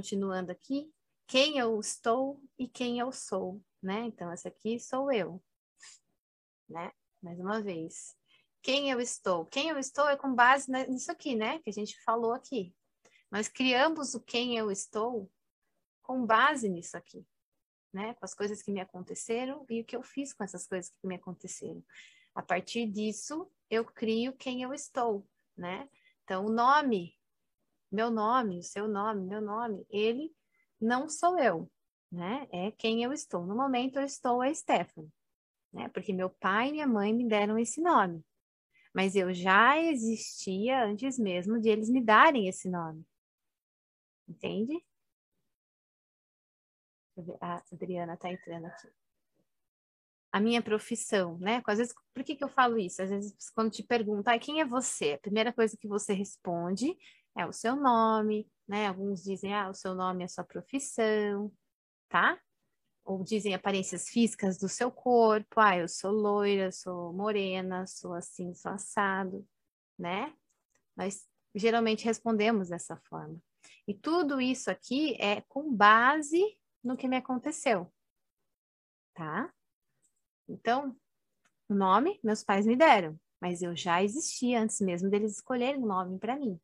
continuando aqui, quem eu estou e quem eu sou, né? Então, essa aqui sou eu, né? Mais uma vez. Quem eu estou? Quem eu estou é com base nisso aqui, né? Que a gente falou aqui. Nós criamos o quem eu estou com base nisso aqui, né? Com as coisas que me aconteceram e o que eu fiz com essas coisas que me aconteceram. A partir disso, eu crio quem eu estou, né? Então, o nome, meu nome, o seu nome, meu nome, ele não sou eu, né? É quem eu estou. No momento, eu estou a Stephanie, né? Porque meu pai e minha mãe me deram esse nome. Mas eu já existia antes mesmo de eles me darem esse nome. Entende? A Adriana está entrando aqui. A minha profissão, né? Às vezes, por que eu falo isso? Às vezes, quando te perguntam, quem é você? A primeira coisa que você responde é o seu nome, né? Alguns dizem, o seu nome é a sua profissão, tá? Ou dizem aparências físicas do seu corpo, eu sou loira, sou morena, sou assim, sou assado, né? Nós geralmente respondemos dessa forma. E tudo isso aqui é com base no que me aconteceu, tá? Então, o nome meus pais me deram, mas eu já existia antes mesmo deles escolherem um nome para mim.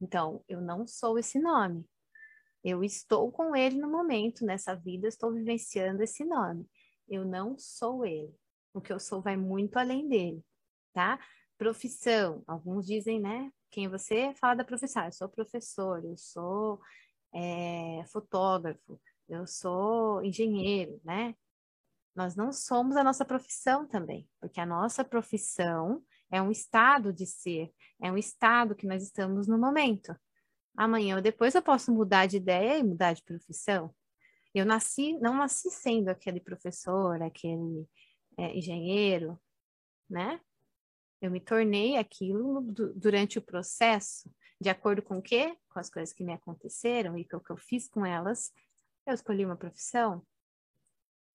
Então, eu não sou esse nome. Eu estou com ele no momento, nessa vida, estou vivenciando esse nome. Eu não sou ele. O que eu sou vai muito além dele, tá? Profissão, alguns dizem, né? Quem você fala da profissão. Eu sou professor, eu sou fotógrafo, eu sou engenheiro, né? Nós não somos a nossa profissão também, porque a nossa profissão é um estado de ser, é um estado que nós estamos no momento. Amanhã ou depois eu posso mudar de ideia e mudar de profissão. Eu não nasci sendo aquele professor, aquele engenheiro, né? Eu me tornei aquilo durante o processo, de acordo com o quê? Com as coisas que me aconteceram e com o que eu fiz com elas, eu escolhi uma profissão,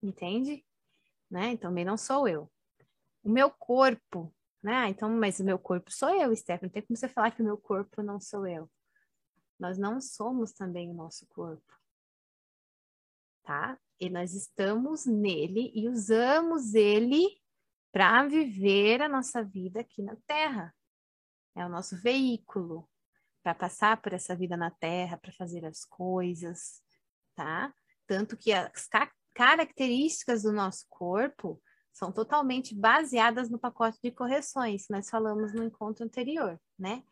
entende? Né? Então, bem, não sou eu. O meu corpo, né? Então, mas o meu corpo sou eu, Stephanie, não tem como você falar que o meu corpo não sou eu. Nós não somos também o nosso corpo, tá? E nós estamos nele e usamos ele para viver a nossa vida aqui na Terra. É o nosso veículo para passar por essa vida na Terra, para fazer as coisas, tá? Tanto que as características do nosso corpo são totalmente baseadas no pacote de correções que nós falamos no encontro anterior, né?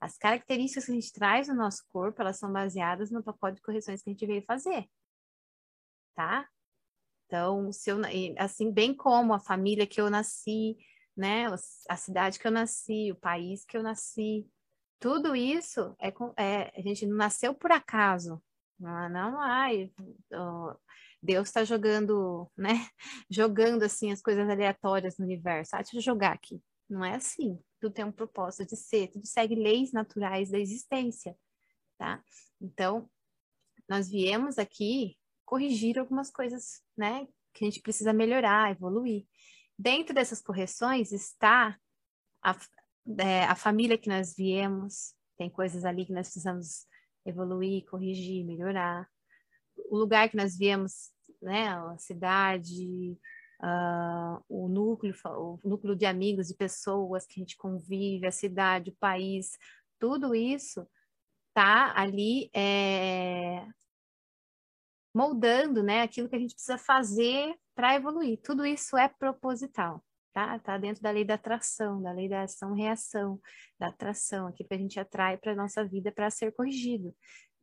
As características que a gente traz no nosso corpo, elas são baseadas no pacote de correções que a gente veio fazer, tá? Então, assim, bem como a família que eu nasci, né? A cidade que eu nasci, o país que eu nasci, tudo isso, a gente não nasceu por acaso, Deus está jogando, né? Jogando, assim, as coisas aleatórias no universo. Deixa eu jogar aqui. Não é assim. Tudo tem um propósito de ser, tudo segue leis naturais da existência, tá? Então, nós viemos aqui corrigir algumas coisas, né? Que a gente precisa melhorar, evoluir. Dentro dessas correções está a família que nós viemos, tem coisas ali que nós precisamos evoluir, corrigir, melhorar. O lugar que nós viemos, né? A cidade... o núcleo de amigos, de pessoas que a gente convive, a cidade, o país, tudo isso tá ali moldando, né, aquilo que a gente precisa fazer para evoluir. Tudo isso é proposital, tá? Tá dentro da lei da atração, da lei da ação-reação, da atração, aquilo que a gente atrai para nossa vida para ser corrigido.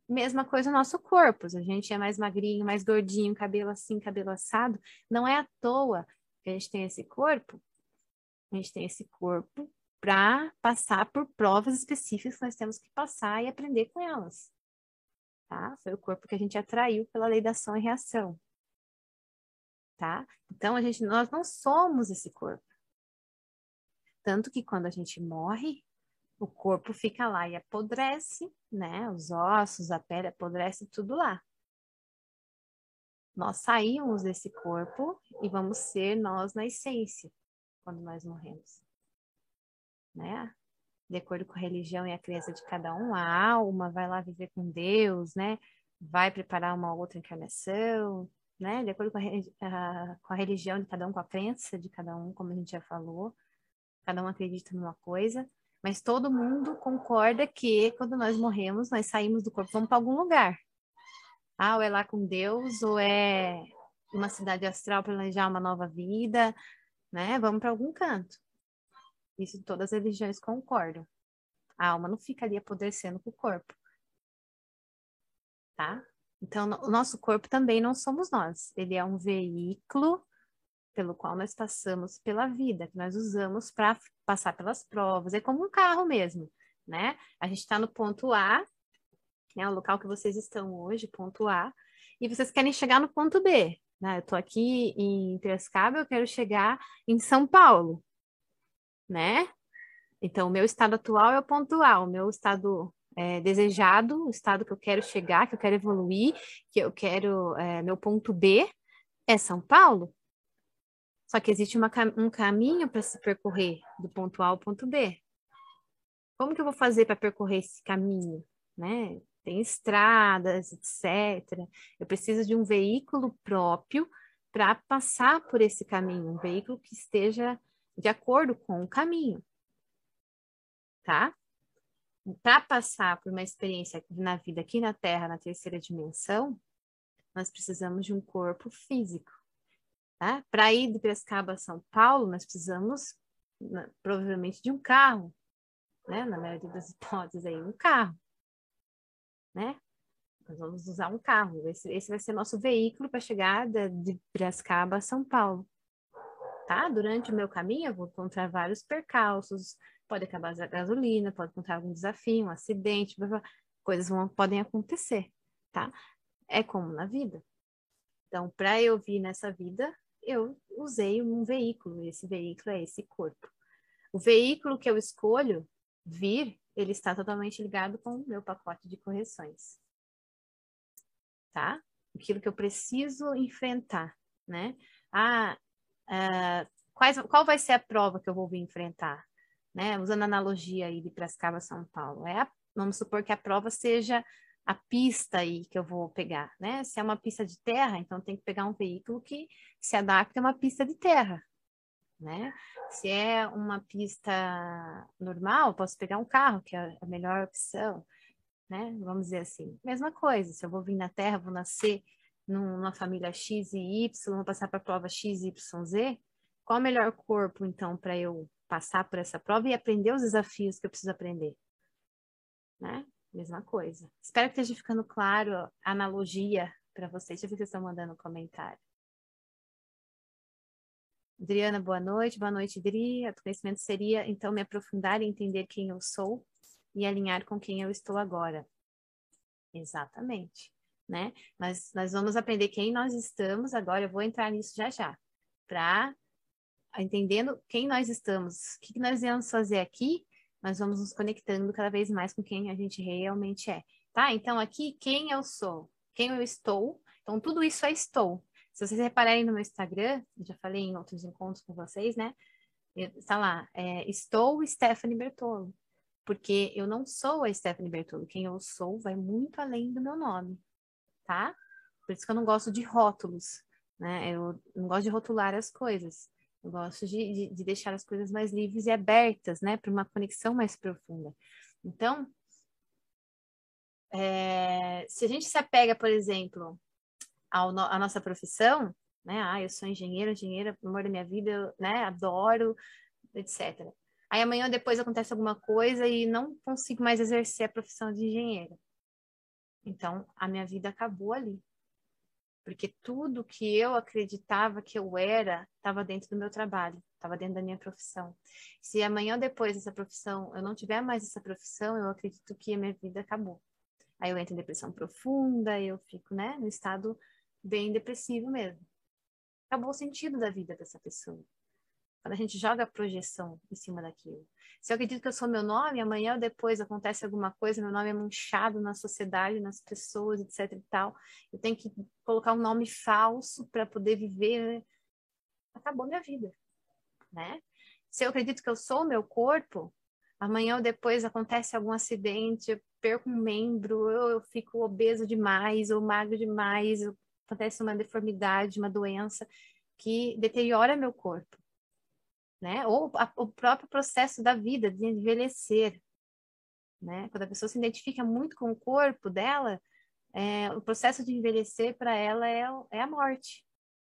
Mesma coisa no nosso corpo, a gente é mais magrinho, mais gordinho, cabelo assim, cabelo assado, não é à toa que a gente tem esse corpo, para passar por provas específicas que nós temos que passar e aprender com elas, tá? Foi o corpo que a gente atraiu pela lei da ação e reação, tá? Então, nós não somos esse corpo, tanto que quando a gente morre, o corpo fica lá e apodrece, né? Os ossos, a pele apodrece, tudo lá. Nós saímos desse corpo e vamos ser nós na essência, quando nós morremos, né? de acordo com a religião e a crença de cada um, a alma vai lá viver com Deus, né? Vai preparar uma outra encarnação, né? De acordo com a religião de cada um, com a crença de cada um, como a gente já falou, cada um acredita numa coisa, mas todo mundo concorda que quando nós morremos, nós saímos do corpo, vamos para algum lugar. Ah, ou é lá com Deus, ou é uma cidade astral para planejar uma nova vida, né? Vamos para algum canto. Isso todas as religiões concordam. A alma não fica ali apodrecendo com o corpo. Tá? Então, o nosso corpo também não somos nós. Ele é um veículo pelo qual nós passamos pela vida, que nós usamos para passar pelas provas. É como um carro mesmo, né? A gente está no ponto A, né? O local que vocês estão hoje, ponto A, e vocês querem chegar no ponto B. Né? Eu estou aqui em Piracicaba, eu quero chegar em São Paulo, né? Então, o meu estado atual é o ponto A, o meu estado desejado, o estado que eu quero chegar, que eu quero evoluir, que eu quero, meu ponto B é São Paulo. Só que existe um caminho para se percorrer do ponto A ao ponto B. Como que eu vou fazer para percorrer esse caminho, né? Tem estradas, etc. Eu preciso de um veículo próprio para passar por esse caminho, um veículo que esteja de acordo com o caminho, tá? Para passar por uma experiência na vida aqui na Terra, na terceira dimensão, nós precisamos de um corpo físico, tá? Para ir de Piracicaba a São Paulo, nós precisamos, provavelmente, de um carro, né? Na maioria das hipóteses, aí, um carro, né? Nós vamos usar um carro. Esse vai ser nosso veículo para chegar de Piracicaba a São Paulo, tá? Durante o meu caminho, eu vou encontrar vários percalços, pode acabar a gasolina, pode encontrar algum desafio, um acidente, blá, blá, coisas podem acontecer, tá? É como na vida. Então, para eu vir nessa vida, eu usei um veículo, e esse veículo é esse corpo. O veículo que eu escolho vir, ele está totalmente ligado com o meu pacote de correções, tá? Aquilo que eu preciso enfrentar, né? Qual vai ser a prova que eu vou vir enfrentar? Né? Usando a analogia aí de Piracicaba, São Paulo. Vamos supor que a prova seja a pista aí que eu vou pegar, né? Se é uma pista de terra, então tem que pegar um veículo que se adapte a uma pista de terra, né? Se é uma pista normal, posso pegar um carro, que é a melhor opção, né? Vamos dizer assim, mesma coisa, se eu vou vir na terra, vou nascer numa família X e Y, vou passar para a prova X, Y, Z, qual o melhor corpo, então, para eu passar por essa prova e aprender os desafios que eu preciso aprender, né? Mesma coisa. Espero que esteja ficando claro a analogia para vocês. Deixa eu ver se vocês estão mandando um comentário. Adriana, boa noite. Boa noite, Dri. O conhecimento seria, então, me aprofundar e entender quem eu sou e alinhar com quem eu estou agora. Exatamente, né? Mas nós vamos aprender quem nós estamos agora. Eu vou entrar nisso já já, para entendendo quem nós estamos, o que nós vamos fazer aqui, nós vamos nos conectando cada vez mais com quem a gente realmente é, tá? Então, aqui, quem eu sou, quem eu estou, então tudo isso é estou. Se vocês repararem no meu Instagram, eu já falei em outros encontros com vocês, né? Está lá, estou Stephanie Bertolo, porque eu não sou a Stephanie Bertolo, quem eu sou vai muito além do meu nome, tá? Por isso que eu não gosto de rótulos, né? Eu não gosto de rotular as coisas. Eu gosto de deixar as coisas mais livres e abertas, né? Para uma conexão mais profunda. Então, se a gente se apega, por exemplo, à nossa profissão, né? Ah, eu sou engenheiro, engenheira, amor da minha vida, eu, né? Adoro, etc. Aí amanhã ou depois acontece alguma coisa e não consigo mais exercer a profissão de engenheira. Então, a minha vida acabou ali. Porque tudo que eu acreditava que eu era estava dentro do meu trabalho, estava dentro da minha profissão. Se amanhã ou depois dessa profissão, eu não tiver mais essa profissão, eu acredito que a minha vida acabou. Aí eu entro em depressão profunda, eu fico, né, no estado bem depressivo mesmo. Acabou o sentido da vida dessa pessoa. Quando a gente joga a projeção em cima daquilo. Se eu acredito que eu sou meu nome, amanhã ou depois acontece alguma coisa, meu nome é manchado na sociedade, nas pessoas, etc e tal. Eu tenho que colocar um nome falso para poder viver. Acabou minha vida, né? Se eu acredito que eu sou o meu corpo, amanhã ou depois acontece algum acidente, eu perco um membro, eu fico obeso demais ou magro demais, acontece uma deformidade, uma doença que deteriora meu corpo, né? Ou o próprio processo da vida, de envelhecer, né? Quando a pessoa se identifica muito com o corpo dela, o processo de envelhecer para ela é a morte.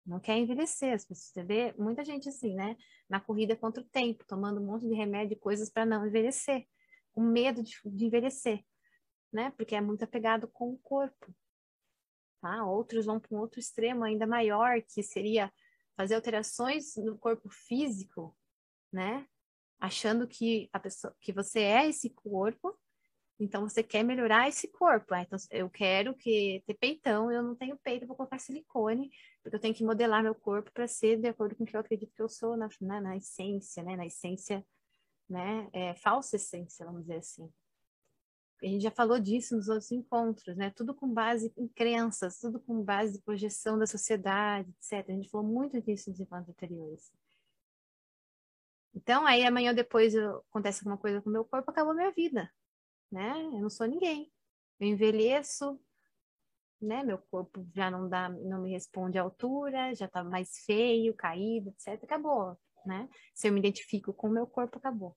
Não quer envelhecer, você vê muita gente assim, né? Na corrida contra o tempo, tomando um monte de remédio e coisas para não envelhecer, com medo de envelhecer, né? Porque é muito apegado com o corpo. Tá? Outros vão para um outro extremo ainda maior, que seria fazer alterações no corpo físico, né? Achando que a pessoa, que você é esse corpo, então você quer melhorar esse corpo. Ah, então eu quero ter peitão, eu não tenho peito, eu vou colocar silicone, porque eu tenho que modelar meu corpo para ser de acordo com o que eu acredito que eu sou na essência, né? Na essência, né? Falsa essência, vamos dizer assim. A gente já falou disso nos outros encontros, né? Tudo com base em crenças, tudo com base de projeção da sociedade, etc. A gente falou muito disso nos encontros anteriores. Então, aí amanhã ou depois acontece alguma coisa com o meu corpo, acabou a minha vida, né? Eu não sou ninguém. Eu envelheço, né? Meu corpo já não me responde à altura, já tá mais feio, caído, etc. Acabou, né? Se eu me identifico com o meu corpo, acabou.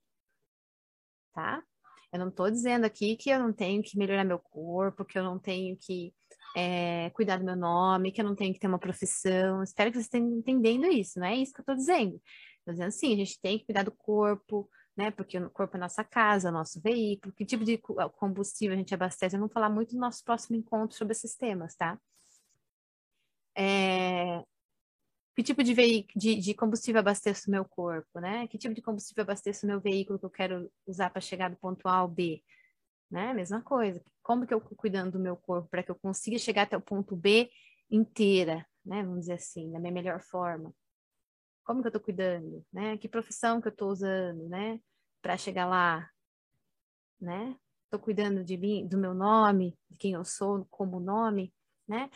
Tá? Eu não tô dizendo aqui que eu não tenho que melhorar meu corpo, que eu não tenho que cuidar do meu nome, que eu não tenho que ter uma profissão. Espero que vocês estejam entendendo isso, não é isso que eu tô dizendo. Estou dizendo assim, a gente tem que cuidar do corpo, né? Porque o corpo é nossa casa, nosso veículo, que tipo de combustível a gente abastece. Eu vou falar muito no nosso próximo encontro sobre esses temas, tá? Que tipo de combustível abasteço o meu corpo, né? Que tipo de combustível abasteço o meu veículo que eu quero usar para chegar do ponto A ao B? Né? Mesma coisa. Como que eu estou cuidando do meu corpo para que eu consiga chegar até o ponto B inteira, né? Vamos dizer assim, da minha melhor forma. Como que eu estou cuidando, né? Que profissão que eu estou usando, né? Para chegar lá, né? Estou cuidando de mim, do meu nome, de quem eu sou, como nome, né?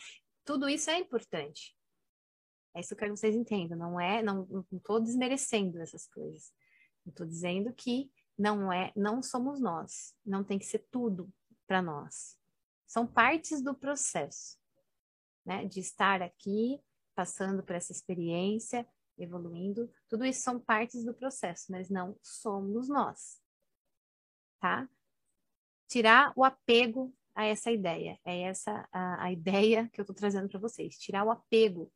Tudo isso é importante. É isso que eu quero que vocês entendam. Não estou desmerecendo essas coisas. Estou dizendo que não somos nós. Não tem que ser tudo para nós. São partes do processo, né? De estar aqui, passando por essa experiência, evoluindo, tudo isso são partes do processo, mas não somos nós, tá? Tirar o apego a essa ideia, é essa a ideia que eu tô trazendo para vocês, tirar o apego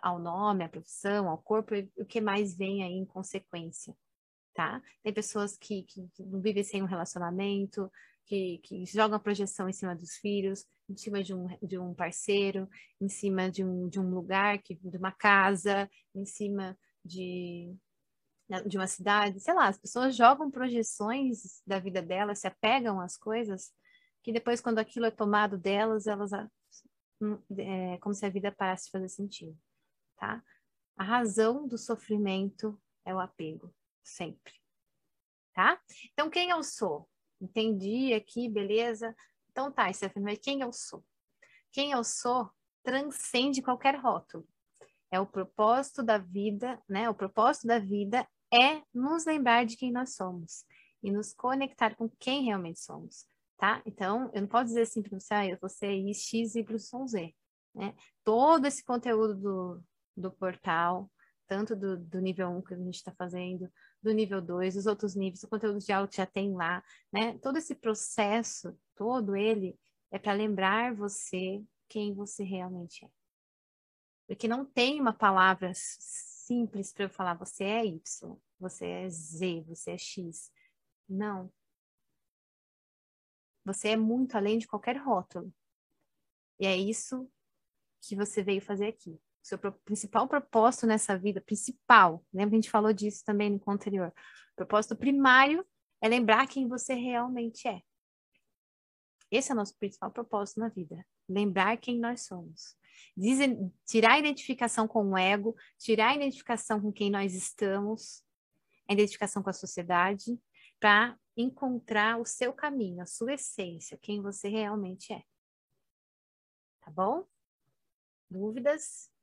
ao nome, à profissão, ao corpo, o que mais vem aí em consequência, tá? Tem pessoas que não vivem sem um relacionamento, que jogam a projeção em cima dos filhos, em cima de um parceiro, em cima de um lugar, de uma casa, em cima de uma cidade, sei lá, as pessoas jogam projeções da vida delas, se apegam às coisas, que depois quando aquilo é tomado delas, elas como se a vida parasse de fazer sentido, tá? A razão do sofrimento é o apego, sempre, tá? Então, quem eu sou? Entendi aqui, beleza? Então tá, Stephanie, mas quem eu sou? Quem eu sou transcende qualquer rótulo. É o propósito da vida, né? O propósito da vida é nos lembrar de quem nós somos e nos conectar com quem realmente somos, tá? Então, eu não posso dizer assim para você, eu vou ser X, Y, Z, né? Todo esse conteúdo do portal, tanto do nível 1 que a gente está fazendo, do nível 2, os outros níveis, o conteúdo de aula que já tem lá, né? Todo esse processo, todo ele, é para lembrar você quem você realmente é. Porque não tem uma palavra simples para eu falar, você é Y, você é Z, você é X. Não. Você é muito além de qualquer rótulo. E é isso que você veio fazer aqui. Seu principal propósito nessa vida, principal, lembra que a gente falou disso também no encontro anterior, o propósito primário é lembrar quem você realmente é. Esse é o nosso principal propósito na vida, lembrar quem nós somos. Tirar a identificação com o ego, tirar a identificação com quem nós estamos, a identificação com a sociedade, para encontrar o seu caminho, a sua essência, quem você realmente é. Tá bom? Dúvidas?